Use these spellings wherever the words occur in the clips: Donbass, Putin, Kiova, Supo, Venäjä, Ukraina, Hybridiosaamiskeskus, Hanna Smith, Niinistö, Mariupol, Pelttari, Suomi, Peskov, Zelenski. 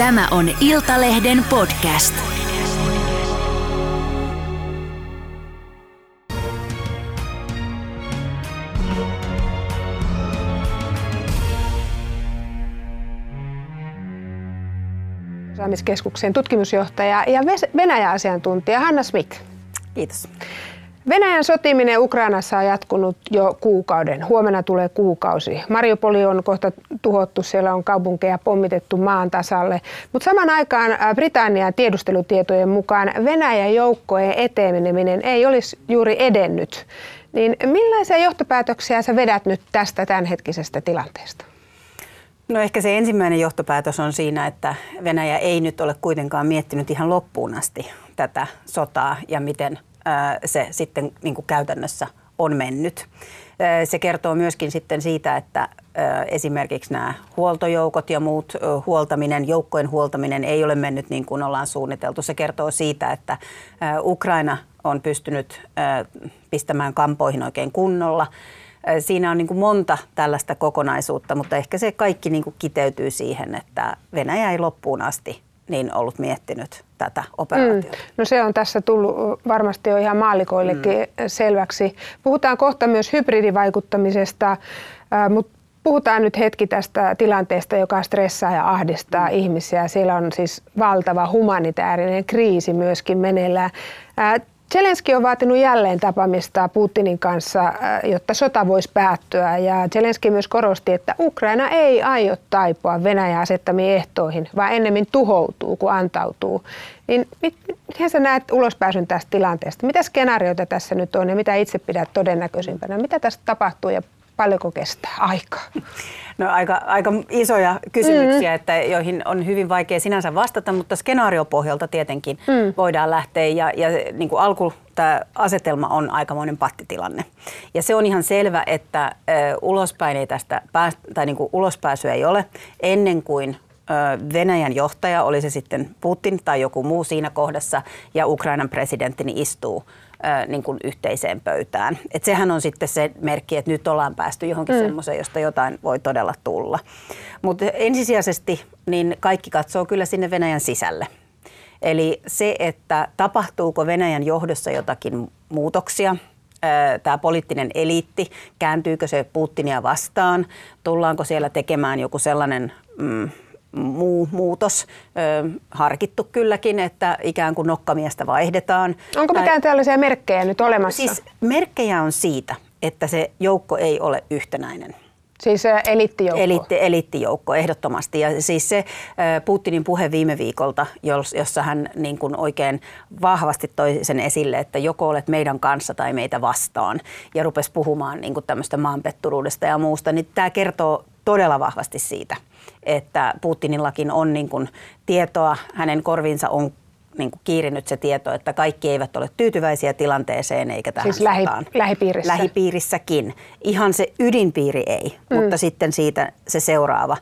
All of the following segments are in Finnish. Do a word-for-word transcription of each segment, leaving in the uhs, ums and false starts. Tämä on Iltalehden podcast. Osaamiskeskuksen tutkimusjohtaja ja Venäjä-asiantuntija Hanna Smith. Kiitos. Venäjän sotiminen Ukrainassa on jatkunut jo kuukauden. Huomenna tulee kuukausi. Mariupoli on kohta tuhottu, siellä on kaupunkeja pommitettu maan tasalle. Mutta saman aikaan Britannian tiedustelutietojen mukaan Venäjän joukkojen eteenmeneminen ei olisi juuri edennyt. Niin millaisia johtopäätöksiä sä vedät nyt tästä tämänhetkisestä tilanteesta? No ehkä se ensimmäinen johtopäätös on siinä, että Venäjä ei nyt ole kuitenkaan miettinyt ihan loppuun asti tätä sotaa ja miten se sitten niin kuin käytännössä on mennyt. Se kertoo myöskin sitten siitä, että esimerkiksi nämä huoltojoukot ja muut huoltaminen, joukkojen huoltaminen ei ole mennyt niin kuin ollaan suunniteltu. Se kertoo siitä, että Ukraina on pystynyt pistämään kampoihin oikein kunnolla. Siinä on niin kuin monta tällaista kokonaisuutta, mutta ehkä se kaikki niin kuin kiteytyy siihen, että Venäjä ei loppuun asti niin ollut miettinyt tätä operaatiota. Mm. No se on tässä tullut varmasti jo ihan maallikoillekin mm. selväksi. Puhutaan kohta myös hybridivaikuttamisesta, mutta puhutaan nyt hetki tästä tilanteesta, joka stressaa ja ahdistaa mm. ihmisiä. Siellä on siis valtava humanitaarinen kriisi myöskin meneillään. Zelenski on vaatinut jälleen tapaamista Putinin kanssa, jotta sota voisi päättyä. Ja Zelenski myös korosti, että Ukraina ei aio taipua Venäjän asettamiin ehtoihin, vaan ennemmin tuhoutuu kuin antautuu. Niin miten sä näet ulospääsyn tästä tilanteesta? Mitä skenaarioita tässä nyt on ja mitä itse pidät todennäköisimpänä? Mitä tässä tapahtuu ja paljonko kestää aikaa? No aika, aika isoja kysymyksiä, mm. että joihin on hyvin vaikea sinänsä vastata, mutta skenaariopohjalta tietenkin mm. voidaan lähteä ja, ja niin kuin alku tämä asetelma on aikamoinen pattitilanne. Ja se on ihan selvä, että ä, ulospäin ei tästä pääst, tai niin kuin ulospääsyä ei ole ennen kuin Venäjän johtaja, oli se sitten Putin tai joku muu siinä kohdassa, ja Ukrainan presidentti niin istuu äh, niin kuin yhteiseen pöytään. Et sehän on sitten se merkki, että nyt ollaan päästy johonkin mm. semmoiseen, josta jotain voi todella tulla. Mutta ensisijaisesti niin kaikki katsoo kyllä sinne Venäjän sisälle. Eli se, että tapahtuuko Venäjän johdossa jotakin muutoksia, tämä poliittinen eliitti, kääntyykö se Putinia vastaan, tullaanko siellä tekemään joku sellainen mm, muu muutos, ö, harkittu kylläkin, että ikään kuin nokkamiestä vaihdetaan. Onko tai mitään tällaisia merkkejä nyt olemassa? Siis merkkejä on siitä, että se joukko ei ole yhtenäinen. Siis eliittijoukko? Eliitti, eliittijoukko, ehdottomasti. Ja siis se Putinin puhe viime viikolta, jossa hän niin kuin oikein vahvasti toi sen esille, että joko olet meidän kanssa tai meitä vastaan, ja rupesi puhumaan niin kuin tämmöistä maanpetturuudesta ja muusta, niin tämä kertoo todella vahvasti siitä, että Putinillakin on niin kuin tietoa, hänen korviinsa on niin kuin kiirinyt se tieto, että kaikki eivät ole tyytyväisiä tilanteeseen eikä tähän siis lähi, sotaan. Lähipiirissä. Lähipiirissäkin. Ihan se ydinpiiri ei, mm. mutta sitten siitä se seuraava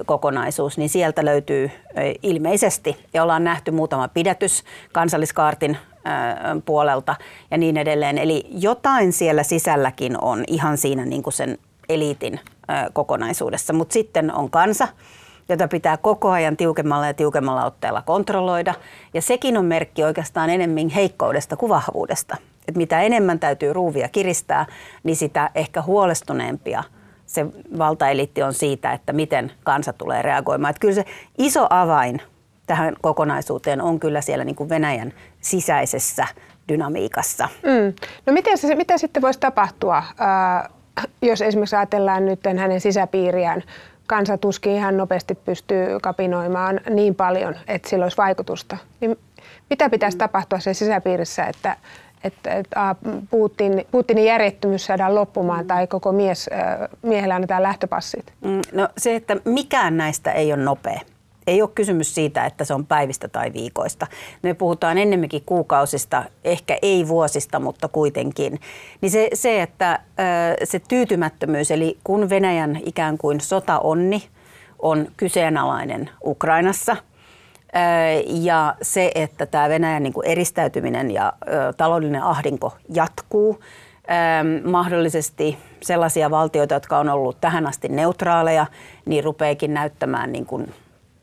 ö, kokonaisuus, niin sieltä löytyy ö, ilmeisesti, ja ollaan nähty muutama pidätys kansalliskaartin ö, puolelta ja niin edelleen. Eli jotain siellä sisälläkin on ihan siinä niin kuin sen eliitin kokonaisuudessa, mutta sitten on kansa, jota pitää koko ajan tiukemmalla ja tiukemmalla otteella kontrolloida. Ja sekin on merkki oikeastaan enemmän heikkoudesta kuin vahvuudesta. Et mitä enemmän täytyy ruuvia kiristää, niin sitä ehkä huolestuneempia se valtaeliitti on siitä, että miten kansa tulee reagoimaan. Et kyllä se iso avain tähän kokonaisuuteen on kyllä siellä niin kuin Venäjän sisäisessä dynamiikassa. Mm. No miten se, mitä sitten voisi tapahtua? Äh... Jos esimerkiksi ajatellaan nyt hänen sisäpiiriään, kansa tuskin ihan nopeasti pystyy kapinoimaan niin paljon, että sillä olisi vaikutusta. Niin mitä pitäisi tapahtua sen sisäpiirissä, että, että, että Putin, Putinin järjettömyys saadaan loppumaan tai koko mies, miehellä annetaan lähtöpassit? No se, että mikään näistä ei ole nopea. Ei ole kysymys siitä, että se on päivistä tai viikoista. Me puhutaan ennemminkin kuukausista, ehkä ei vuosista, mutta kuitenkin. Niin se, se, että se tyytymättömyys, eli kun Venäjän ikään kuin sotaonni on kyseenalainen Ukrainassa, ja se, että tämä Venäjän niin kuin eristäytyminen ja taloudellinen ahdinko jatkuu, mahdollisesti sellaisia valtioita, jotka on ollut tähän asti neutraaleja, niin rupeekin näyttämään niin kuin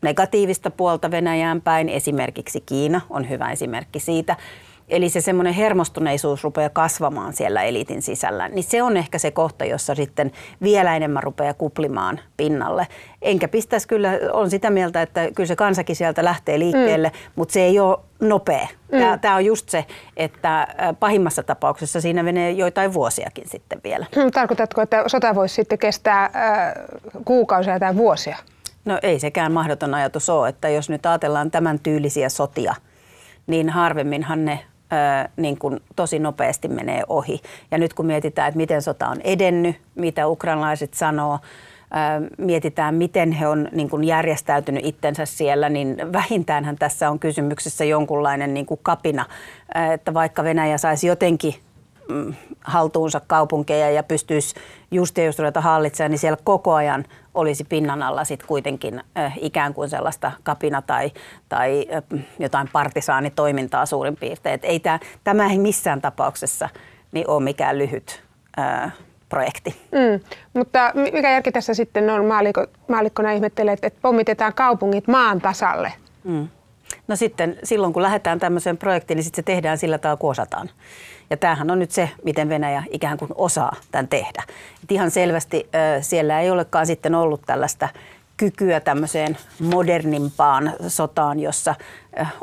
negatiivista puolta Venäjään päin. Esimerkiksi Kiina on hyvä esimerkki siitä. Eli se semmoinen hermostuneisuus rupeaa kasvamaan siellä eliitin sisällä, niin se on ehkä se kohta, jossa sitten vielä enemmän rupeaa kuplimaan pinnalle. Enkä pistäisi kyllä, on sitä mieltä, että kyllä se kansakin sieltä lähtee liikkeelle, mm. mutta se ei ole nopea. Mm. Tämä, tämä on just se, että pahimmassa tapauksessa siinä menee joitain vuosiakin sitten vielä. Tarkoitatko, että sota voisi sitten kestää äh, kuukausia tai vuosia? No ei sekään mahdoton ajatus ole, että jos nyt ajatellaan tämän tyylisiä sotia, niin harvemminhan ne Öö, niin kuin tosi nopeasti menee ohi. Ja nyt kun mietitään, että miten sota on edennyt, mitä ukrainalaiset sanoo, öö, mietitään, miten he on niin kuin järjestäytynyt itsensä siellä, niin vähintäänhän tässä on kysymyksessä jonkunlainen niin kuin kapina, öö, että vaikka Venäjä saisi jotenkin mm, haltuunsa kaupunkeja ja pystyisi just ja just ruveta hallitsemaan, niin siellä koko ajan olisi pinnan alla sitten kuitenkin äh, ikään kuin sellaista kapina- tai, tai äh, jotain partisaanitoimintaa suurin piirtein. Et ei tää, tämä ei missään tapauksessa niin ole mikään lyhyt äh, projekti. Mm, mutta mikä järki tässä sitten on? Maallikko, maallikkona ihmettelee, että pommitetaan kaupungit maan tasalle. Mm. No sitten silloin, kun lähdetään tämmöiseen projektiin, niin sitten se tehdään sillä tavalla, kun osataan. Ja tämähän on nyt se, miten Venäjä ikään kuin osaa tämän tehdä. Et ihan selvästi siellä ei olekaan sitten ollut tällaista kykyä tämmöiseen modernimpaan sotaan, jossa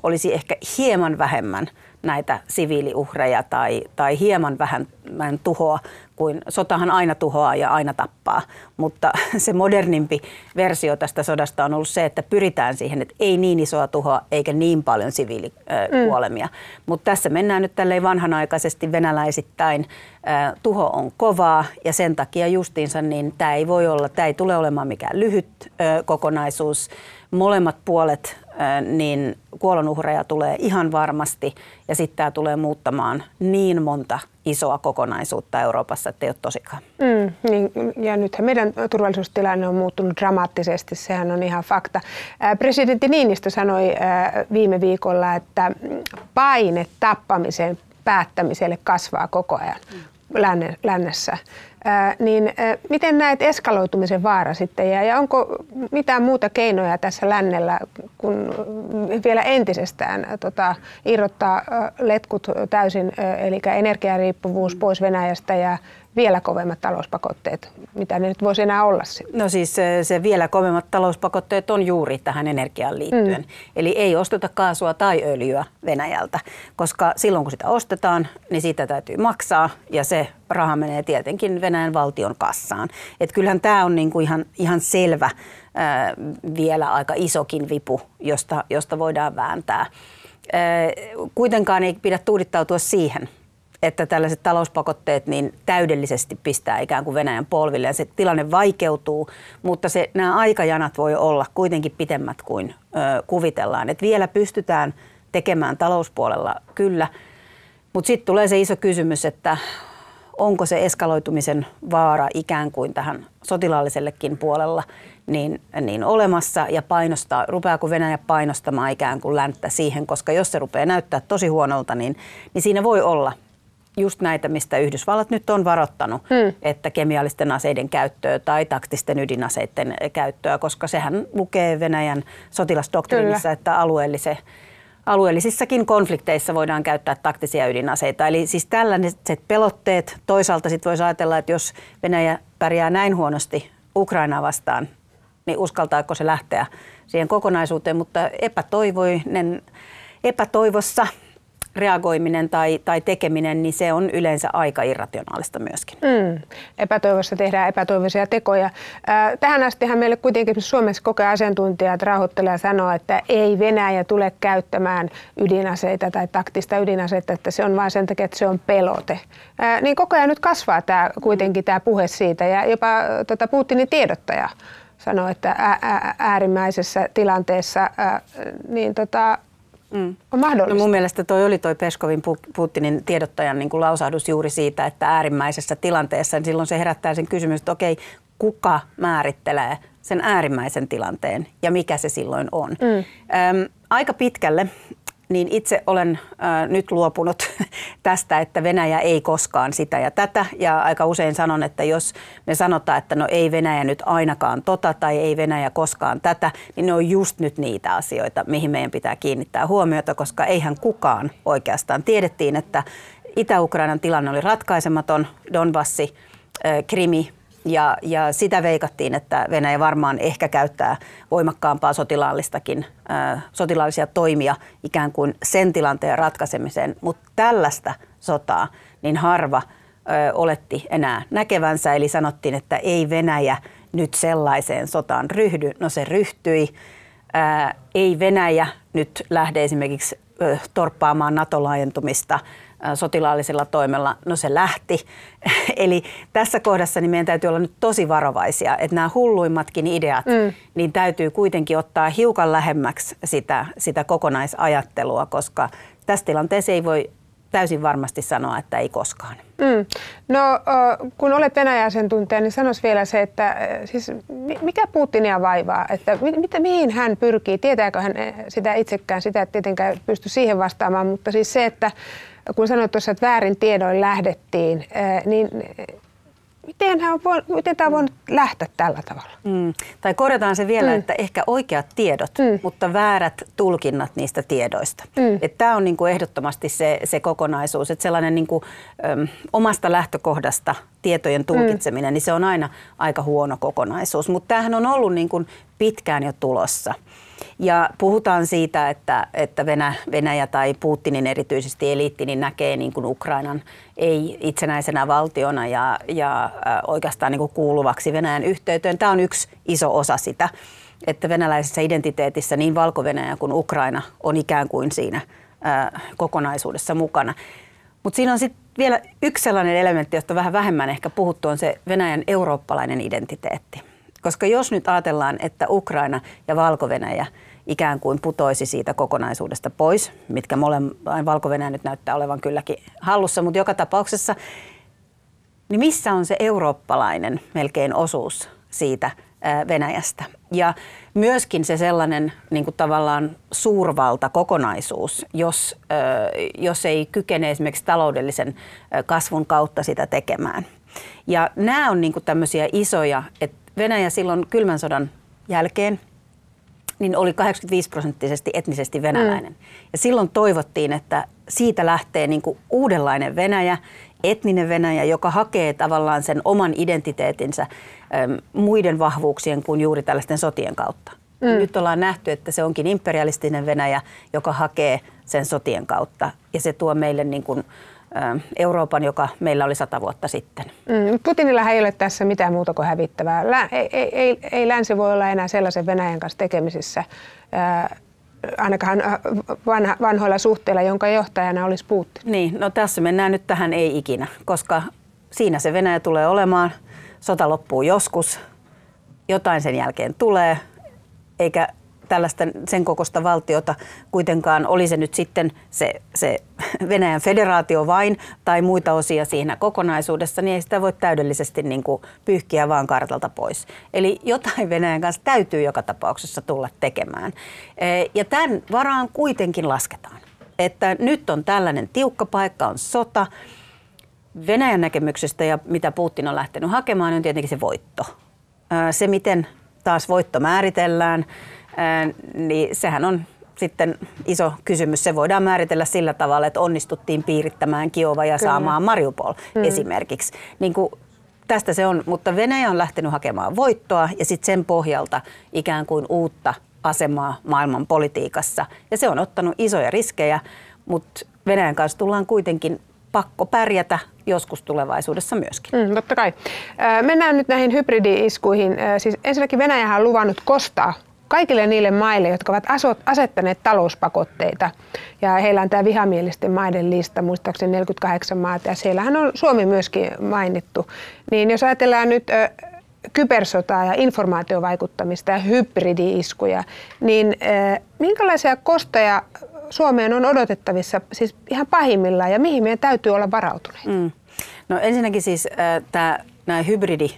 olisi ehkä hieman vähemmän näitä siviiliuhreja tai, tai hieman vähän, vähän tuhoa, kuin sotahan aina tuhoaa ja aina tappaa. Mutta se modernimpi versio tästä sodasta on ollut se, että pyritään siihen, että ei niin isoa tuhoa eikä niin paljon siviilikuolemia. Mm. Mutta tässä mennään nyt tälleen vanhanaikaisesti venäläisittäin. Tuho on kovaa ja sen takia justiinsa niin tämä ei voi olla, tämä ei tule olemaan mikään lyhyt kokonaisuus. Molemmat puolet niin kuolonuhreja tulee ihan varmasti ja sitten tämä tulee muuttamaan niin monta isoa kokonaisuutta Euroopassa, että ei ole tosikaan. Mm, niin, ja nythän meidän turvallisuustilanne on muuttunut dramaattisesti, sehän on ihan fakta. Presidentti Niinistö sanoi viime viikolla, että paine tappamisen päättämiselle kasvaa koko ajan lännessä. Niin miten näet eskaloitumisen vaara sitten ja onko mitään muuta keinoja tässä lännellä, kun vielä entisestään tota, irrottaa letkut täysin, eli energiariippuvuus pois Venäjästä ja vielä kovemmat talouspakotteet, mitä ne nyt voisi enää olla sitten? No siis se vielä kovemmat talouspakotteet on juuri tähän energiaan liittyen. Mm. Eli ei osteta kaasua tai öljyä Venäjältä, koska silloin kun sitä ostetaan, niin siitä täytyy maksaa ja se raha menee tietenkin Venäjän valtion kassaan. Et kyllähän tämä on niinku ihan, ihan selvä ää, vielä aika isokin vipu, josta, josta voidaan vääntää. Ää, kuitenkaan ei pidä tuudittautua siihen, että tällaiset talouspakotteet niin täydellisesti pistää ikään kuin Venäjän polville ja se tilanne vaikeutuu, mutta se, nämä aikajanat voi olla kuitenkin pitemmät kuin ö, kuvitellaan. Et vielä pystytään tekemään talouspuolella kyllä, mutta sitten tulee se iso kysymys, että onko se eskaloitumisen vaara ikään kuin tähän sotilaallisellekin puolella niin, niin olemassa ja painostaa, rupeaako Venäjä painostamaan ikään kuin länttä siihen, koska jos se rupeaa näyttää tosi huonolta, niin, niin siinä voi olla just näitä, mistä Yhdysvallat nyt on varoittanut, hmm. että kemiallisten aseiden käyttöä tai taktisten ydinaseiden käyttöä, koska sehän lukee Venäjän sotilasdoktriinissa, Kyllä. että alueellise, alueellisissakin konflikteissa voidaan käyttää taktisia ydinaseita. Eli siis tällaiset pelotteet, toisaalta sit voisi ajatella, että jos Venäjä pärjää näin huonosti Ukrainaa vastaan, niin uskaltaako se lähteä siihen kokonaisuuteen, mutta epätoivoinen, epätoivossa reagoiminen tai, tai tekeminen, niin se on yleensä aika irrationaalista myöskin. Mm. Epätoivossa tehdään epätoivoisia tekoja. Tähän astihan meille kuitenkin Suomessa kokea asiantuntijat rauhoittelee ja sanoo, että ei Venäjä tule käyttämään ydinaseita tai taktista ydinaseita, että se on vain sen takia, että se on pelote. Niin koko ajan nyt kasvaa tämä, kuitenkin tämä puhe siitä ja jopa tota Putinin tiedottaja sanoo, että ä- ä- äärimmäisessä tilanteessa ä- niin tota, Mm. on mahdollista. No mun mielestä toi oli toi Peskovin Putinin tiedottajan niin kuin lausahdus juuri siitä, että äärimmäisessä tilanteessa, niin silloin se herättää sen kysymys, että okei, kuka määrittelee sen äärimmäisen tilanteen ja mikä se silloin on. Mm. Äm, aika pitkälle niin itse olen äh, nyt luopunut tästä, että Venäjä ei koskaan sitä ja tätä. Ja aika usein sanon, että jos me sanotaan, että no ei Venäjä nyt ainakaan tota tai ei Venäjä koskaan tätä, niin ne on just nyt niitä asioita, mihin meidän pitää kiinnittää huomiota, koska eihän kukaan oikeastaan. Tiedettiin, että Itä-Ukrainan tilanne oli ratkaisematon, Donbassi, äh, Krimi. Ja, ja sitä veikattiin, että Venäjä varmaan ehkä käyttää voimakkaampaa sotilaallistakin, äh, sotilaallisia toimia ikään kuin sen tilanteen ratkaisemiseen. Mutta tällaista sotaa niin harva äh, oletti enää näkevänsä. Eli sanottiin, että ei Venäjä nyt sellaiseen sotaan ryhdy. No se ryhtyi. Äh, ei Venäjä nyt lähde esimerkiksi äh, torppaamaan NATO-laajentumista sotilaallisella toimella, no se lähti. Eli tässä kohdassa niin meidän täytyy olla nyt tosi varovaisia, että nämä hulluimmatkin ideat, mm. niin täytyy kuitenkin ottaa hiukan lähemmäksi sitä, sitä kokonaisajattelua, koska tässä tilanteessa ei voi täysin varmasti sanoa, että ei koskaan. Mm. No kun olet Venäjä-asiantuntija, niin sanois vielä se, että siis mikä Putinia vaivaa, että mihin hän pyrkii, tietääkö hän sitä itsekään, sitä että tietenkään pysty siihen vastaamaan, mutta siis se, että kun sanoit tuossa, että väärin tiedoin lähdettiin, niin miten, hän on voinut, miten tämä on voinut lähteä tällä tavalla? Mm. Tai korjataan se vielä, mm. että ehkä oikeat tiedot, mm. mutta väärät tulkinnat niistä tiedoista. Mm. Tämä on niinku ehdottomasti se, se kokonaisuus, että sellainen niinku, öm, omasta lähtökohdasta tietojen tulkitseminen, mm. niin se on aina aika huono kokonaisuus. Mutta tämähän on ollut niinku pitkään jo tulossa. Ja puhutaan siitä, että, että Venäjä tai Putinin erityisesti eliitti niin näkee niin kuin Ukrainan ei itsenäisenä valtiona ja, ja oikeastaan niin kuin kuuluvaksi Venäjän yhteyteen. Tämä on yksi iso osa sitä, että venäläisessä identiteetissä niin Valko-Venäjä kuin Ukraina on ikään kuin siinä ää, kokonaisuudessa mukana. Mutta siinä on sitten vielä yksi sellainen elementti, josta vähän vähemmän ehkä puhuttu, on se Venäjän eurooppalainen identiteetti. Koska jos nyt ajatellaan, että Ukraina ja Valko-Venäjä ikään kuin putoisi siitä kokonaisuudesta pois, mitkä molemmat, Valko-Venäjä nyt näyttää olevan kylläkin hallussa, mutta joka tapauksessa, niin missä on se eurooppalainen melkein osuus siitä Venäjästä? Ja myöskin se sellainen niin kuin tavallaan suurvaltakokonaisuus, jos, jos ei kykene esimerkiksi taloudellisen kasvun kautta sitä tekemään. Ja nämä on niin kuin tämmöisiä isoja, että Venäjä silloin kylmän sodan jälkeen niin oli kahdeksankymmentäviisi prosenttisesti etnisesti venäläinen. Mm. Ja silloin toivottiin, että siitä lähtee niin kuin uudenlainen Venäjä, etninen Venäjä, joka hakee tavallaan sen oman identiteetinsä äm, muiden vahvuuksien kuin juuri tällaisten sotien kautta. Mm. Nyt ollaan nähty, että se onkin imperialistinen Venäjä, joka hakee sen sotien kautta ja se tuo meille niin kuin Euroopan, joka meillä oli sata vuotta sitten. Mm, Putinillähän ei ole tässä mitään muuta kuin hävittävää. Lä- ei, ei, ei länsi voi olla enää sellaisen Venäjän kanssa tekemisissä, äh, ainakaan vanha, vanhoilla suhteilla, jonka johtajana olisi Putin. Niin, no tässä mennään nyt tähän ei ikinä, koska siinä se Venäjä tulee olemaan. Sota loppuu joskus, jotain sen jälkeen tulee, eikä tällaista sen kokoista valtiota kuitenkaan, oli se nyt sitten se, se Venäjän federaatio vain tai muita osia siinä kokonaisuudessa, niin ei sitä voi täydellisesti niin kuin pyyhkiä vaan kartalta pois. Eli jotain Venäjän kanssa täytyy joka tapauksessa tulla tekemään. Ja tämän varaan kuitenkin lasketaan, että nyt on tällainen tiukka paikka, on sota. Venäjän näkemyksestä ja mitä Putin on lähtenyt hakemaan, on tietenkin se voitto. Se, miten taas voitto määritellään, niin sehän on sitten iso kysymys. Se voidaan määritellä sillä tavalla, että onnistuttiin piirittämään Kiova ja saamaan Kyllä. Mariupol mm. esimerkiksi. Niin kuin tästä se on, mutta Venäjä on lähtenyt hakemaan voittoa ja sitten sen pohjalta ikään kuin uutta asemaa maailman politiikassa. Ja se on ottanut isoja riskejä, mutta Venäjän kanssa tullaan kuitenkin pakko pärjätä joskus tulevaisuudessa myöskin. Mm, totta kai. Mennään nyt näihin hybridi-iskuihin. Siis ensinnäkin Venäjähän on luvannut kostaa kaikille niille maille, jotka ovat asettaneet talouspakotteita. Ja heillä on tämä vihamielisten maiden lista, muistaakseni neljäkymmentäkahdeksan maata, ja siellähän on Suomi myöskin mainittu. Niin jos ajatellaan nyt ö, kybersotaa ja informaatiovaikuttamista ja hybridi-iskuja, niin ö, minkälaisia kosteja Suomeen on odotettavissa siis ihan pahimmillaan, ja mihin meidän täytyy olla varautuneita? Mm. No ensinnäkin siis äh, tämä... Nämä hybridi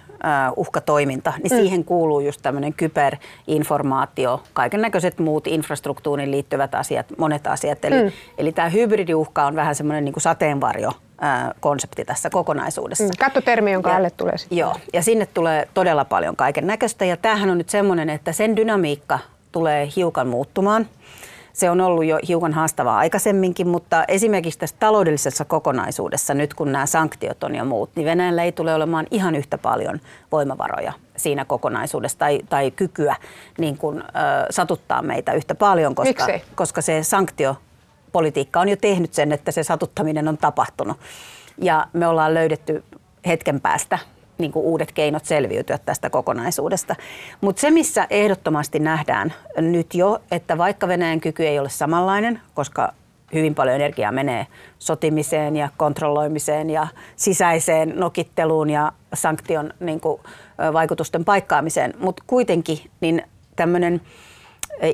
uhkatoiminta, niin mm. siihen kuuluu just tämmöinen kyberinformaatio, kaikennäköiset muut infrastruktuuriin liittyvät asiat, monet asiat. Eli, mm. eli tämä hybridiuhka on vähän semmoinen niin kuin sateenvarjo konsepti tässä kokonaisuudessa. Mm, katso termi, jonka ja, alle tulee sitten. Joo, ja sinne tulee todella paljon kaiken näköistä, ja tämähän on nyt semmoinen, että sen dynamiikka tulee hiukan muuttumaan. Se on ollut jo hiukan haastavaa aikaisemminkin, mutta esimerkiksi tässä taloudellisessa kokonaisuudessa, nyt kun nämä sanktiot on ja muut, niin Venäjällä ei tule olemaan ihan yhtä paljon voimavaroja siinä kokonaisuudessa tai, tai kykyä niin kuin, äh, satuttaa meitä yhtä paljon, koska, koska se sanktiopolitiikka on jo tehnyt sen, että se satuttaminen on tapahtunut. Ja me ollaan löydetty hetken päästä niin kuin uudet keinot selviytyä tästä kokonaisuudesta. Mutta se, missä ehdottomasti nähdään nyt jo, että vaikka Venäjän kyky ei ole samanlainen, koska hyvin paljon energiaa menee sotimiseen ja kontrolloimiseen ja sisäiseen nokitteluun ja sanktion niin kuin vaikutusten paikkaamiseen, mutta kuitenkin niin tämmöinen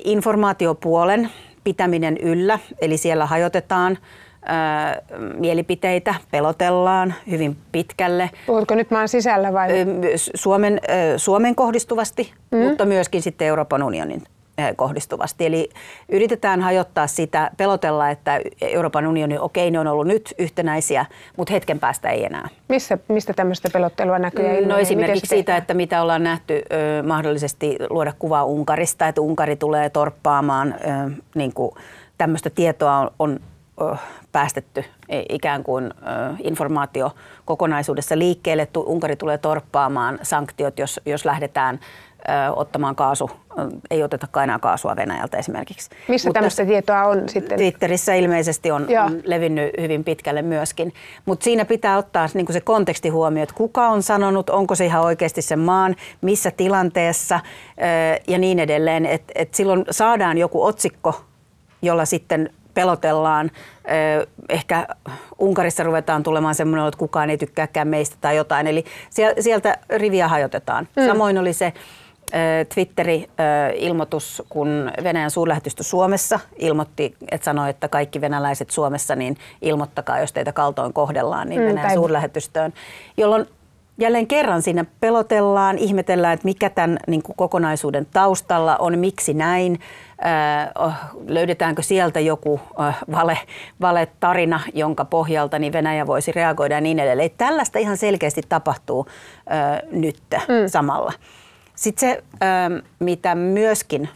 informaatiopuolen pitäminen yllä, eli siellä hajotetaan mielipiteitä, pelotellaan hyvin pitkälle. Puhutko nyt maan sisällä vai? Suomen, Suomen kohdistuvasti, mm. mutta myöskin sitten Euroopan unionin kohdistuvasti. Eli yritetään hajottaa sitä, pelotella, että Euroopan unioni, okei, ne on ollut nyt yhtenäisiä, mutta hetken päästä ei enää. Missä, mistä tämmöistä pelottelua näkyy? No ilman, esimerkiksi siitä, että mitä ollaan nähty ö, mahdollisesti luoda kuvaa Unkarista, että Unkari tulee torppaamaan, ö, niin kuin tämmöistä tietoa on, on päästetty ikään kuin informaatio kokonaisuudessa liikkeelle. Unkari tulee torppaamaan sanktiot, jos, jos lähdetään ottamaan kaasu. Ei otetakaan enää kaasua Venäjältä esimerkiksi. Missä Mutta tämmöistä tietoa on sitten? Twitterissä ilmeisesti on Joo. levinnyt hyvin pitkälle myöskin. Mutta siinä pitää ottaa niin kuin se konteksti huomioon, että kuka on sanonut, onko se ihan oikeasti sen maan, missä tilanteessa ja niin edelleen. Et, et silloin saadaan joku otsikko, jolla sitten pelotellaan. Ehkä Unkarissa ruvetaan tulemaan semmoinen, että kukaan ei tykkääkään meistä tai jotain. Eli sieltä riviä hajotetaan. Mm. Samoin oli se Twitteri-ilmoitus, kun Venäjän suurlähetystö Suomessa ilmoitti, että sanoi, että kaikki venäläiset Suomessa, niin ilmoittakaa, jos teitä kaltoin kohdellaan, niin mm, Venäjän päivä. suurlähetystöön. Jolloin jälleen kerran siinä pelotellaan, ihmetellään, että mikä tämän niin kuin kokonaisuuden taustalla on, miksi näin. Öö, löydetäänkö sieltä joku öö, vale, vale tarina, jonka pohjalta niin Venäjä voisi reagoida ja niin edelleen. Eli tällaista ihan selkeästi tapahtuu öö, nyt mm. samalla. Sitten se, öö, mitä myöskin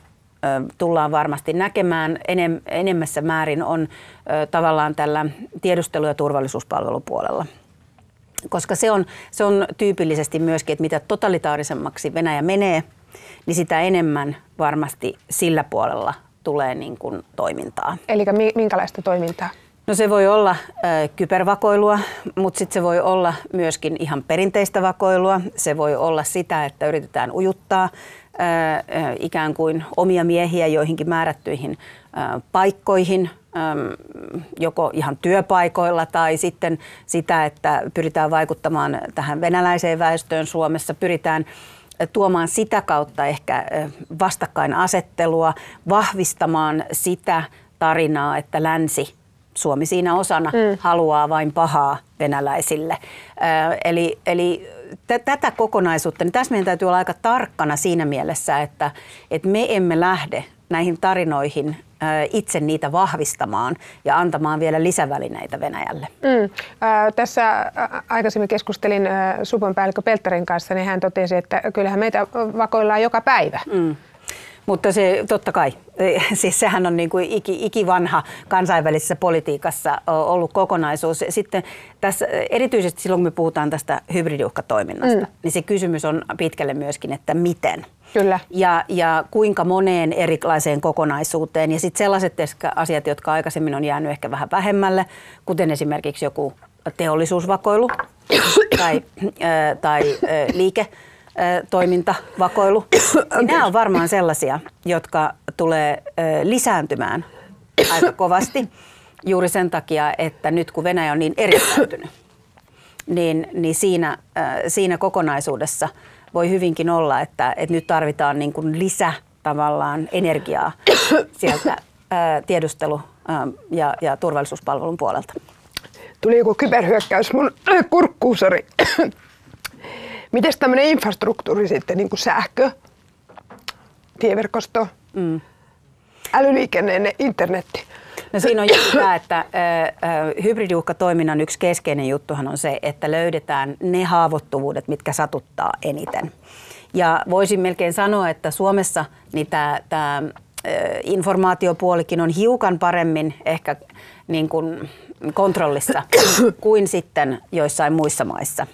öö, tullaan varmasti näkemään enem, enemmässä määrin, on öö, tavallaan tällä tiedustelu- ja turvallisuuspalvelupuolella. Koska se on, se on tyypillisesti myöskin, että mitä totalitaarisemmaksi Venäjä menee, niin sitä enemmän varmasti sillä puolella tulee niin kuin toimintaa. Eli minkälaista toimintaa? No se voi olla äh, kybervakoilua, mutta sitten se voi olla myöskin ihan perinteistä vakoilua. Se voi olla sitä, että yritetään ujuttaa äh, äh, ikään kuin omia miehiä joihinkin määrättyihin äh, paikkoihin, joko ihan työpaikoilla tai sitten sitä, että pyritään vaikuttamaan tähän venäläiseen väestöön Suomessa, pyritään tuomaan sitä kautta ehkä vastakkainasettelua, vahvistamaan sitä tarinaa, että länsi, Suomi siinä osana, mm. haluaa vain pahaa venäläisille. Eli, eli t- tätä kokonaisuutta, niin tässä meidän täytyy olla aika tarkkana siinä mielessä, että, että me emme lähde näihin tarinoihin itse niitä vahvistamaan ja antamaan vielä lisävälineitä Venäjälle. Mm. Äh, tässä aikaisemmin keskustelin äh, Supon päällikkö Pelttarin kanssa, niin hän totesi, että kyllähän meitä vakoillaan joka päivä. Mm. Mutta se totta kai, siis sehän on niin kuin iki, ikivanha kansainvälisessä politiikassa ollut kokonaisuus. Sitten tässä, erityisesti silloin, kun me puhutaan tästä hybridiuhkatoiminnasta, mm. niin se kysymys on pitkälle myöskin, että miten. Kyllä. Ja, ja kuinka moneen erilaiseen kokonaisuuteen. Ja sitten sellaiset asiat, jotka aikaisemmin on jäänyt ehkä vähän vähemmälle, kuten esimerkiksi joku teollisuusvakoilu tai, äh, tai äh, liike. toiminta, vakoilu. Nämä on varmaan sellaisia, jotka tulee lisääntymään aika kovasti juuri sen takia, että nyt kun Venäjä on niin erittäytynyt, niin, niin siinä, siinä kokonaisuudessa voi hyvinkin olla, että, että nyt tarvitaan niin kuin lisä tavallaan energiaa sieltä tiedustelu- ja, ja turvallisuuspalvelun puolelta. Tuli joku kyberhyökkäys mun kurkkuun, sori. Mites tämmöinen infrastruktuuri sitten, niin kuin sähkö, tieverkosto, mm. älyliikenne, internetti? No siinä on just tämä, että hybridiuhkatoiminnan yksi keskeinen juttuhan on se, että löydetään ne haavoittuvuudet, mitkä satuttaa eniten. Ja voisin melkein sanoa, että Suomessa niin tämä, tämä informaatiopuolikin on hiukan paremmin ehkä niin kuin kontrollissa kuin sitten joissain muissa maissa.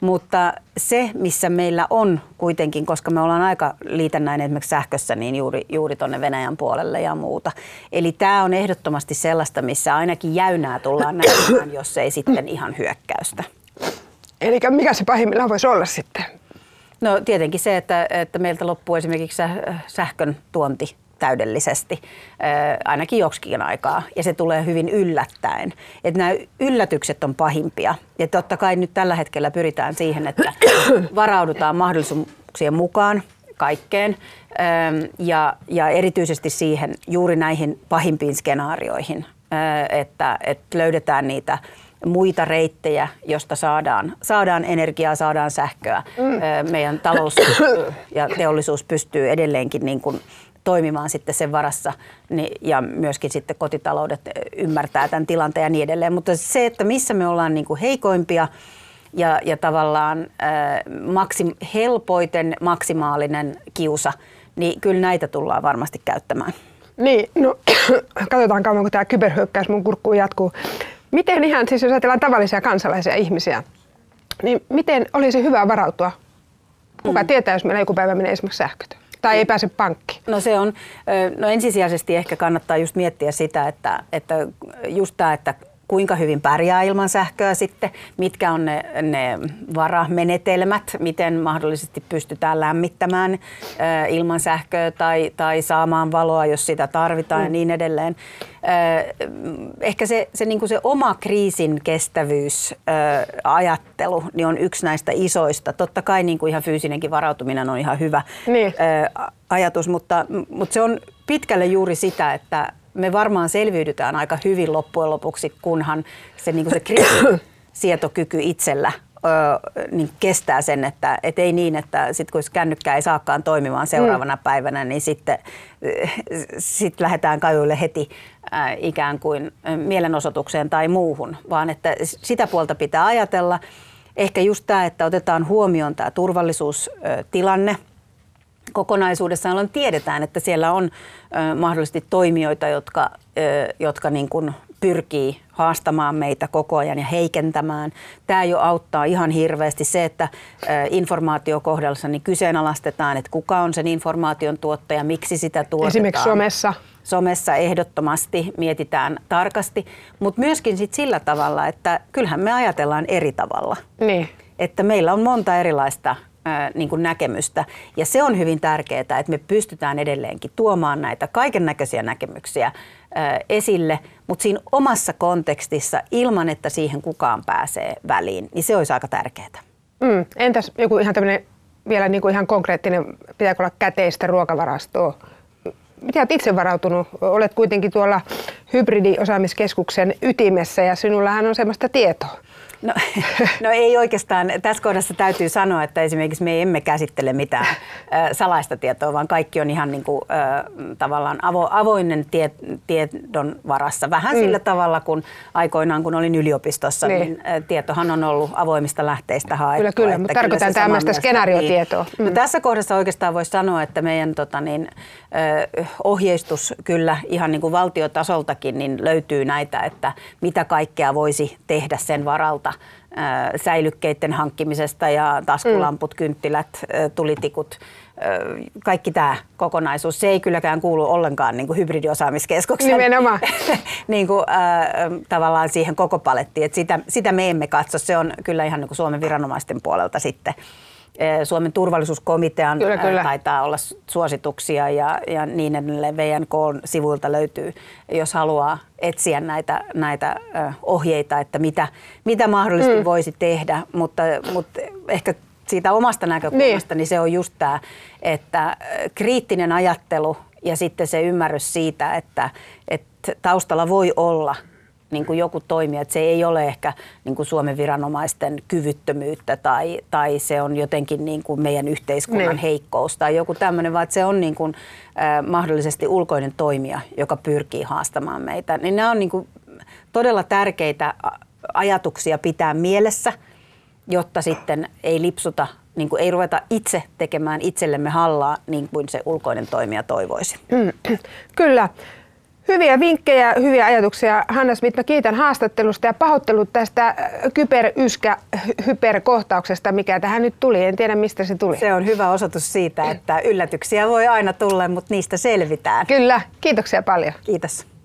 Mutta se, missä meillä on kuitenkin, koska me ollaan aika liitännäinen esimerkiksi sähkössä, niin juuri, juuri tuonne Venäjän puolelle ja muuta. Eli tämä on ehdottomasti sellaista, missä ainakin jäynää tullaan näkemään, jos ei sitten ihan hyökkäystä. Eli mikä se pahimmillaan voisi olla sitten? No tietenkin se, että, että meiltä loppuu esimerkiksi sähkön tuonti täydellisesti, ainakin joksikin aikaa, ja se tulee hyvin yllättäen. Että nämä yllätykset on pahimpia, ja totta kai nyt tällä hetkellä pyritään siihen, että varaudutaan mahdollisuuksien mukaan kaikkeen, ja, ja erityisesti siihen juuri näihin pahimpiin skenaarioihin, että, että löydetään niitä muita reittejä, josta saadaan, saadaan energiaa, saadaan sähköä. Mm. Meidän talous ja teollisuus pystyy edelleenkin niin kuin toimimaan sitten sen varassa ja myöskin sitten kotitaloudet ymmärtää tämän tilanteen ja niin edelleen. Mutta se, että missä me ollaan niin kuin heikoimpia ja, ja tavallaan ää, maksim, helpoiten maksimaalinen kiusa, niin kyllä näitä tullaan varmasti käyttämään. Niin, no katsotaan kauan, kun tämä kyberhyökkäys mun kurkkuun jatkuu. Miten ihan, siis jos ajatellaan tavallisia kansalaisia ihmisiä, niin miten olisi hyvä varautua? Kuka mm. tietää, jos meillä joku päivä menee esimerkiksi sähköt? Tai ei pääse pankkiin. No se on, no ensisijaisesti ehkä kannattaa just miettiä sitä, että, että just tämä, että kuinka hyvin pärjää ilman sähköä sitten, mitkä on ne, ne varamenetelmät, miten mahdollisesti pystytään lämmittämään ilman sähköä tai, tai saamaan valoa, jos sitä tarvitaan mm. ja niin edelleen. Ehkä se, se, niin kuin se oma kriisin kestävyysajattelu niin on yksi näistä isoista. Totta kai niin kuin ihan fyysinenkin varautuminen on ihan hyvä niin. ajatus, mutta, mutta se on pitkälle juuri sitä, että me varmaan selviydytään aika hyvin loppujen lopuksi, kunhan se, niin kuin se kriisinsietokyky itsellä ö, niin kestää sen, että et ei niin, että sit kun kännykkä ei saakaan toimimaan seuraavana mm. päivänä, niin sitten sit lähdetään kajuille heti äh, ikään kuin mielenosoitukseen tai muuhun, vaan että sitä puolta pitää ajatella. Ehkä just tämä, että otetaan huomioon tämä turvallisuustilanne. Kokonaisuudessaan on, tiedetään, että siellä on ö, mahdollisesti toimijoita, jotka, ö, jotka niin kuin pyrkii haastamaan meitä koko ajan ja heikentämään. Tämä jo auttaa ihan hirveästi se, että ö, informaatiokohdassa niin kyseenalaistetaan, että kuka on sen informaation tuottaja, miksi sitä tuotetaan. Esimerkiksi somessa. Somessa ehdottomasti mietitään tarkasti, mutta myöskin sit sillä tavalla, että kyllähän me ajatellaan eri tavalla. Niin. Että meillä on monta erilaista niin kuin näkemystä. Ja se on hyvin tärkeää, että me pystytään edelleenkin tuomaan näitä kaikennäköisiä näkemyksiä esille, mutta siinä omassa kontekstissa ilman, että siihen kukaan pääsee väliin, niin se olisi aika tärkeää. Mm. Entäs joku ihan tämmöinen vielä niin kuin ihan konkreettinen, pitääkö olla käteistä ruokavarastoa? Mitä olet itse varautunut? Olet kuitenkin tuolla hybridiosaamiskeskuksen ytimessä ja sinullahan on semmoista tietoa. No, no ei oikeastaan. Tässä kohdassa täytyy sanoa, että esimerkiksi me emme käsittele mitään äh, salaista tietoa, vaan kaikki on ihan niin kuin, äh, tavallaan avo, avoinen tie, tiedon varassa. Vähän mm. sillä tavalla, kun aikoinaan kun olin yliopistossa, niin, niin äh, tietohan on ollut avoimista lähteistä haettua. Kyllä, kyllä, mutta tarkoitan tämmöistä skenaariotietoa. Niin. Mm. No, tässä kohdassa oikeastaan voisi sanoa, että meidän tota, niin, äh, ohjeistus kyllä ihan niin kuin valtiotasoltakin niin löytyy näitä, että mitä kaikkea voisi tehdä sen varalta. Säilykkeiden hankkimisesta ja taskulamput, mm. kynttilät, tulitikut, kaikki tämä kokonaisuus. Se ei kylläkään kuulu ollenkaan niin kuin hybridiosaamiskeskuksen nimenomaan. niin kuin, äh, tavallaan siihen koko palettiin. Et sitä, sitä me emme katso. Se on kyllä ihan niin kuin Suomen viranomaisten puolelta sitten. Suomen turvallisuuskomitean kyllä, kyllä. taitaa olla suosituksia ja, ja niin edelleen. V N K-sivuilta löytyy, jos haluaa etsiä näitä, näitä ohjeita, että mitä, mitä mahdollisesti mm. voisi tehdä, mutta, mutta ehkä siitä omasta näkökulmasta niin. niin se on just tämä, että kriittinen ajattelu ja sitten se ymmärrys siitä, että, että taustalla voi olla niin kuin joku toimija, että se ei ole ehkä niin kuin Suomen viranomaisten kyvyttömyyttä tai, tai se on jotenkin niin kuin meidän yhteiskunnan ne. heikkous tai joku tämmöinen, vaan se on niin kuin, äh, mahdollisesti ulkoinen toimija, joka pyrkii haastamaan meitä. Niin nämä on niin kuin todella tärkeitä ajatuksia pitää mielessä, jotta sitten ei lipsuta, niin kuin ei ruveta itse tekemään itsellemme hallaa niin kuin se ulkoinen toimija toivoisi. Kyllä. Hyviä vinkkejä, hyviä ajatuksia. Hanna Smith, mä kiitän haastattelusta ja pahoittelut tästä kyberyskä-hyperkohtauksesta, mikä tähän nyt tuli. En tiedä, mistä se tuli. Se on hyvä osoitus siitä, että yllätyksiä voi aina tulla, mutta niistä selvitään. Kyllä. Kiitoksia paljon. Kiitos.